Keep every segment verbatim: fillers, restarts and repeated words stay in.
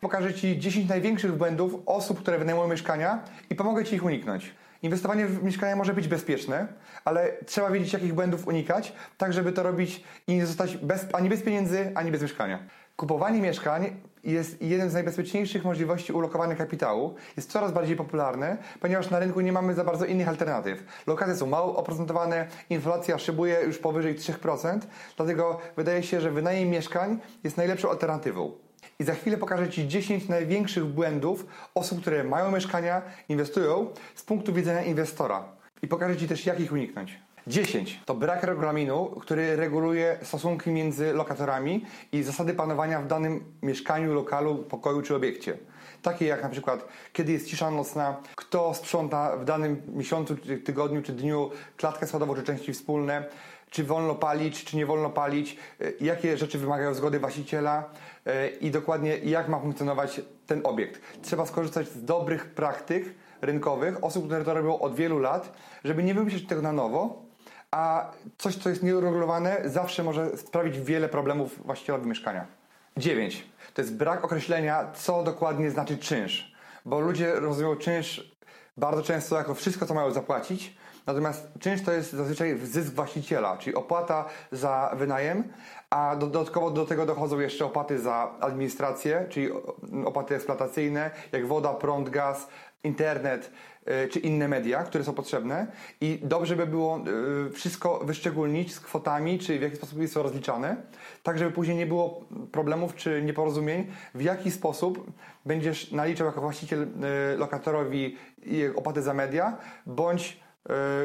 Pokażę Ci dziesięć największych błędów osób, które wynajmują mieszkania i pomogę Ci ich uniknąć. Inwestowanie w mieszkania może być bezpieczne, ale trzeba wiedzieć, jakich błędów unikać, tak żeby to robić i nie zostać bez, ani bez pieniędzy, ani bez mieszkania. Kupowanie mieszkań jest jednym z najbezpieczniejszych możliwości ulokowania kapitału. Jest coraz bardziej popularne, ponieważ na rynku nie mamy za bardzo innych alternatyw. Lokacje są mało oprocentowane, inflacja szybuje już powyżej trzy procent, dlatego wydaje się, że wynajem mieszkań jest najlepszą alternatywą. I za chwilę pokażę Ci dziesięć największych błędów osób, które mają mieszkania, inwestują z punktu widzenia inwestora. I pokażę Ci też, jak ich uniknąć. dziesięć to brak regulaminu, który reguluje stosunki między lokatorami i zasady panowania w danym mieszkaniu, lokalu, pokoju czy obiekcie. Takie jak na przykład, kiedy jest cisza nocna, kto sprząta w danym miesiącu, tygodniu czy dniu klatkę schodową czy części wspólne, czy wolno palić, czy nie wolno palić, jakie rzeczy wymagają zgody właściciela i dokładnie jak ma funkcjonować ten obiekt. Trzeba skorzystać z dobrych praktyk rynkowych, osób, które to robią od wielu lat, żeby nie wymyślać tego na nowo, a coś, co jest nieuregulowane, zawsze może sprawić wiele problemów właścicielowi mieszkania. dziewięć to jest brak określenia, co dokładnie znaczy czynsz, bo ludzie rozumią czynsz bardzo często jako wszystko, co mają zapłacić. Natomiast czynsz to jest zazwyczaj zysk właściciela, czyli opłata za wynajem, a dodatkowo do tego dochodzą jeszcze opłaty za administrację, czyli opłaty eksploatacyjne, jak woda, prąd, gaz, internet czy inne media, które są potrzebne. I dobrze by było wszystko wyszczególnić z kwotami, czy w jaki sposób są rozliczane, tak żeby później nie było problemów czy nieporozumień, w jaki sposób będziesz naliczał jako właściciel lokatorowi opłaty za media, bądź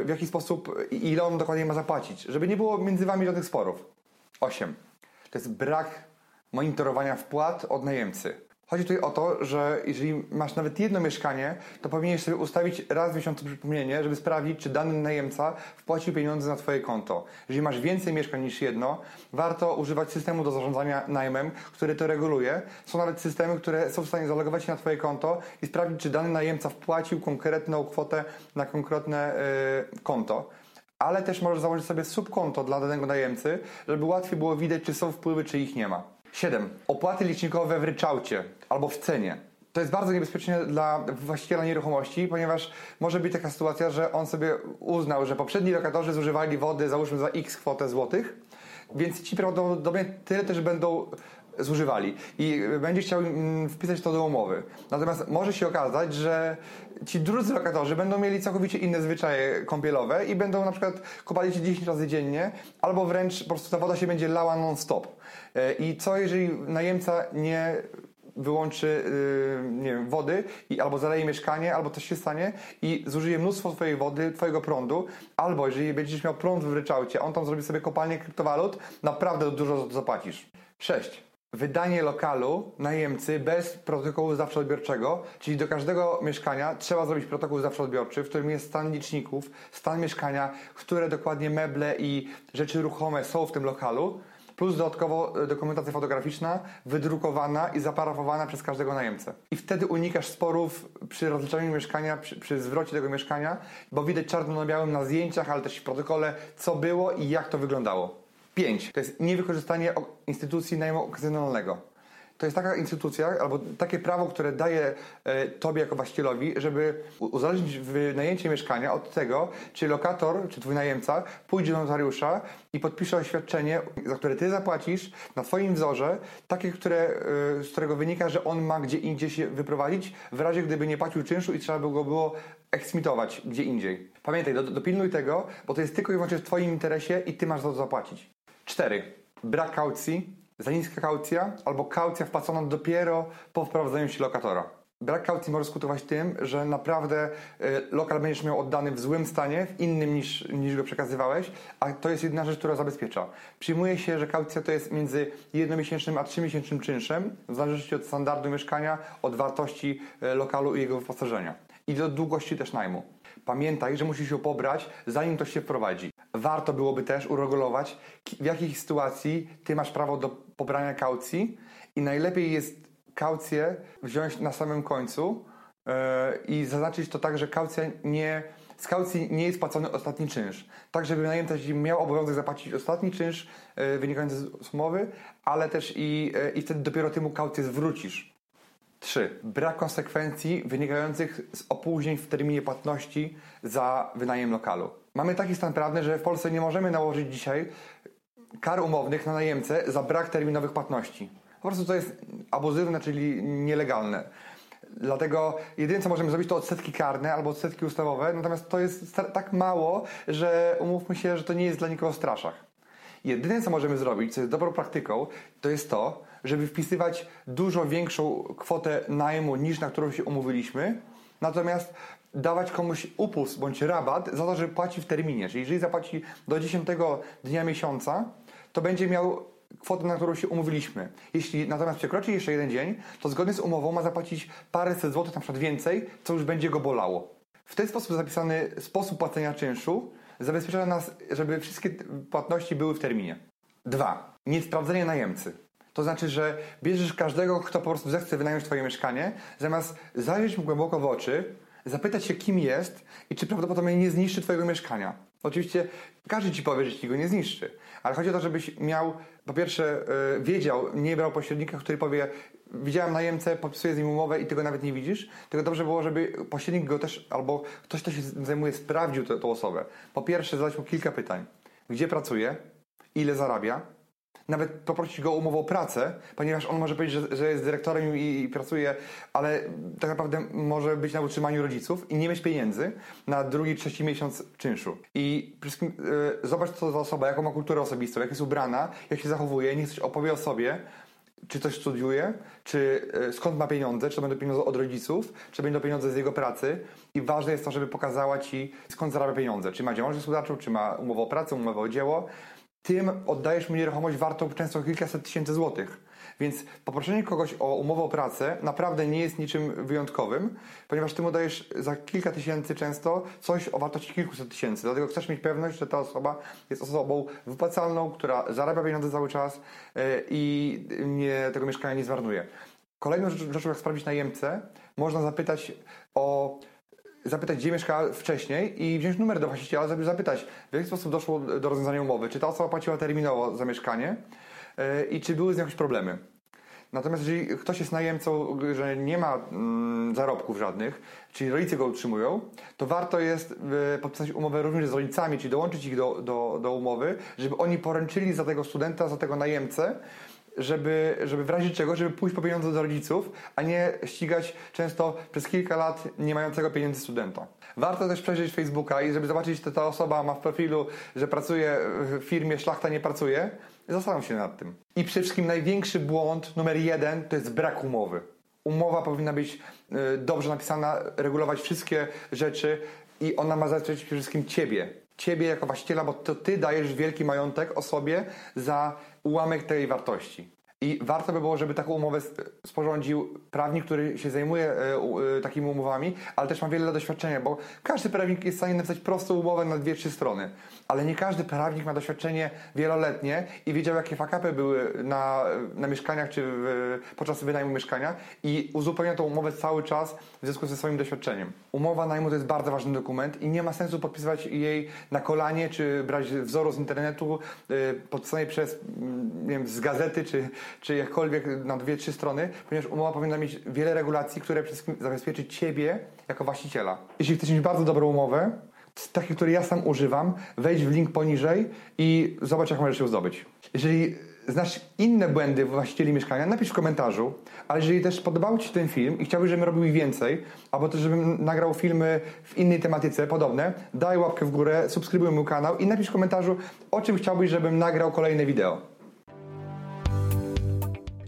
w jaki sposób i ile on dokładnie ma zapłacić, żeby nie było między Wami żadnych sporów. osiem to jest brak monitorowania wpłat od najemcy. Chodzi tutaj o to, że jeżeli masz nawet jedno mieszkanie, to powinieneś sobie ustawić raz w miesiącu przypomnienie, żeby sprawdzić, czy dany najemca wpłacił pieniądze na Twoje konto. Jeżeli masz więcej mieszkań niż jedno, warto używać systemu do zarządzania najmem, który to reguluje. Są nawet systemy, które są w stanie zalogować się na Twoje konto i sprawdzić, czy dany najemca wpłacił konkretną kwotę na konkretne yy, konto. Ale też możesz założyć sobie subkonto dla danego najemcy, żeby łatwiej było widać, czy są wpływy, czy ich nie ma. siedem opłaty licznikowe w ryczałcie albo w cenie. To jest bardzo niebezpieczne dla właściciela nieruchomości, ponieważ może być taka sytuacja, że on sobie uznał, że poprzedni lokatorzy zużywali wody, załóżmy, za x kwotę złotych, więc ci prawdopodobnie tyle też będą zużywali i będzie chciał wpisać to do umowy. Natomiast może się okazać, że ci drudzy lokatorzy będą mieli całkowicie inne zwyczaje kąpielowe i będą na przykład kopali się dziesięć razy dziennie, albo wręcz po prostu ta woda się będzie lała non-stop. I co jeżeli najemca nie wyłączy nie wiem, wody i albo zaleje mieszkanie, albo coś się stanie i zużyje mnóstwo Twojej wody, Twojego prądu, albo jeżeli będziesz miał prąd w ryczałcie, on tam zrobi sobie kopalnię kryptowalut, naprawdę dużo za to zapłacisz. sześć wydanie lokalu najemcy bez protokołu zawczoodbiorczego, czyli do każdego mieszkania trzeba zrobić protokół zawczoodbiorczy, w którym jest stan liczników, stan mieszkania, które dokładnie meble i rzeczy ruchome są w tym lokalu, plus dodatkowo dokumentacja fotograficzna wydrukowana i zaparowana przez każdego najemcę. I wtedy unikasz sporów przy rozliczaniu mieszkania, przy, przy zwrocie tego mieszkania, bo widać czarno na białym na zdjęciach, ale też w protokole, co było i jak to wyglądało. pięć to jest niewykorzystanie instytucji najmu okazjonalnego. To jest taka instytucja, albo takie prawo, które daje Tobie jako właścicielowi, żeby uzależnić wynajęcie mieszkania od tego, czy lokator, czy Twój najemca pójdzie do notariusza i podpisze oświadczenie, za które Ty zapłacisz na Twoim wzorze, takie, które, z którego wynika, że on ma gdzie indziej się wyprowadzić, w razie gdyby nie płacił czynszu i trzeba by go było eksmitować gdzie indziej. Pamiętaj, dopilnuj tego, bo to jest tylko i wyłącznie w Twoim interesie i Ty masz za to zapłacić. cztery brak kaucji, za niska kaucja albo kaucja wpłacona dopiero po wprowadzeniu się lokatora. Brak kaucji może skutkować tym, że naprawdę lokal będziesz miał oddany w złym stanie, w innym niż, niż go przekazywałeś, a to jest jedna rzecz, która zabezpiecza. Przyjmuje się, że kaucja to jest między jednomiesięcznym a trzymiesięcznym czynszem, w zależności od standardu mieszkania, od wartości lokalu i jego wyposażenia i do długości też najmu. Pamiętaj, że musisz ją pobrać, zanim ktoś się wprowadzi. Warto byłoby też uregulować, w jakich sytuacji ty masz prawo do pobrania kaucji i najlepiej jest kaucję wziąć na samym końcu yy, i zaznaczyć to tak, że kaucja nie, z kaucji nie jest płacony ostatni czynsz. Tak, żeby najemca miał obowiązek zapłacić ostatni czynsz yy, wynikający z umowy, ale też i, yy, i wtedy dopiero ty mu kaucję zwrócisz. trzy. Brak konsekwencji wynikających z opóźnień w terminie płatności za wynajem lokalu. Mamy taki stan prawny, że w Polsce nie możemy nałożyć dzisiaj kar umownych na najemcę za brak terminowych płatności. Po prostu to jest abuzywne, czyli nielegalne. Dlatego jedyne, co możemy zrobić, to odsetki karne albo odsetki ustawowe, natomiast to jest tak mało, że umówmy się, że to nie jest dla nikogo straszak. Jedyne, co możemy zrobić, co jest dobrą praktyką, to jest to, żeby wpisywać dużo większą kwotę najmu niż na którą się umówiliśmy, natomiast dawać komuś upust bądź rabat za to, że płaci w terminie. Czyli jeżeli zapłaci do dziesiątego dnia miesiąca, to będzie miał kwotę, na którą się umówiliśmy. Jeśli natomiast przekroczy jeszcze jeden dzień, to zgodnie z umową ma zapłacić paręset złotych na przykład więcej, co już będzie go bolało. W ten sposób zapisany sposób płacenia czynszu zabezpiecza nas, żeby wszystkie płatności były w terminie. dwa. Niesprawdzenie najemcy. To znaczy, że bierzesz każdego, kto po prostu zechce wynająć twoje mieszkanie, zamiast zajrzeć mu głęboko w oczy, zapytać się, kim jest i czy prawdopodobnie nie zniszczy twojego mieszkania. Oczywiście każdy ci powie, że ci go nie zniszczy, ale chodzi o to, żebyś miał, po pierwsze yy, wiedział, nie brał pośrednika, który powie, widziałem najemcę, podpisuję z nim umowę i ty go nawet nie widzisz, tylko dobrze było, żeby pośrednik go też, albo ktoś, kto się zajmuje, sprawdził tę osobę. Po pierwsze zadać mu kilka pytań. Gdzie pracuje? Ile zarabia? Nawet poprosić go o umowę o pracę, ponieważ on może powiedzieć, że, że jest dyrektorem i, i pracuje, ale tak naprawdę może być na utrzymaniu rodziców i nie mieć pieniędzy na drugi, trzeci miesiąc czynszu. I wszystkim y, zobacz, co ta osoba, jaką ma kulturę osobistą, jak jest ubrana, jak się zachowuje, niech coś opowie o sobie, czy coś studiuje, czy y, skąd ma pieniądze, czy to będą pieniądze od rodziców, czy będą pieniądze z jego pracy. I ważne jest to, żeby pokazała ci, skąd zarabia pieniądze, czy ma działalność gospodarczą, czy ma umowę o pracę, umowę o dzieło. Tym oddajesz mu nieruchomość wartą często kilkaset tysięcy złotych. Więc poproszenie kogoś o umowę o pracę naprawdę nie jest niczym wyjątkowym, ponieważ ty mu dajesz za kilka tysięcy często coś o wartości kilkuset tysięcy. Dlatego chcesz mieć pewność, że ta osoba jest osobą wypłacalną, która zarabia pieniądze cały czas i nie, tego mieszkania nie zmarnuje. Kolejną rzeczą, jak sprawdzić najemcę, można zapytać o... zapytać, gdzie mieszkała wcześniej i wziąć numer do właściciela, żeby zapytać, w jaki sposób doszło do rozwiązania umowy, czy ta osoba płaciła terminowo za mieszkanie yy, i czy były z nią jakieś problemy. Natomiast jeżeli ktoś jest najemcą, że nie ma mm, zarobków żadnych, czyli rodzice go utrzymują, to warto jest yy, podpisać umowę również z rodzicami, czyli dołączyć ich do, do, do umowy, żeby oni poręczyli za tego studenta, za tego najemcę, Żeby, żeby w razie czego, żeby pójść po pieniądze do rodziców, a nie ścigać często przez kilka lat nie mającego pieniędzy studenta. Warto też przejrzeć Facebooka i żeby zobaczyć, że ta osoba ma w profilu, że pracuje w firmie, szlachta nie pracuje. Zastanów się nad tym. I przede wszystkim największy błąd, numer jeden, to jest brak umowy. Umowa powinna być y, dobrze napisana, regulować wszystkie rzeczy i ona ma zabezpieczyć przede wszystkim Ciebie. Ciebie jako właściciela, bo to Ty dajesz wielki majątek osobie za ułamek tej wartości. I warto by było, żeby taką umowę sporządził prawnik, który się zajmuje takimi umowami, ale też ma wiele lat doświadczenia, bo każdy prawnik jest w stanie napisać prostą umowę na dwie, trzy strony, ale nie każdy prawnik ma doświadczenie wieloletnie i wiedział, jakie fuck-upy były na, na mieszkaniach czy w, podczas wynajmu mieszkania i uzupełnia tą umowę cały czas w związku ze swoim doświadczeniem. Umowa najmu to jest bardzo ważny dokument i nie ma sensu podpisywać jej na kolanie, czy brać wzoru z internetu, podpisanej przez, nie wiem, z gazety, czy czy jakkolwiek na dwie, trzy strony, ponieważ umowa powinna mieć wiele regulacji, które przede wszystkim zabezpieczy Ciebie jako właściciela. Jeśli chcesz mieć bardzo dobrą umowę, takie, które ja sam używam, wejdź w link poniżej i zobacz, jak możesz ją zdobyć. Jeżeli znasz inne błędy właścicieli mieszkania, napisz w komentarzu, ale jeżeli też podobał Ci ten film i chciałbyś, żebym robił ich więcej, albo też żebym nagrał filmy w innej tematyce, podobne, daj łapkę w górę, subskrybuj mój kanał i napisz w komentarzu, o czym chciałbyś, żebym nagrał kolejne wideo.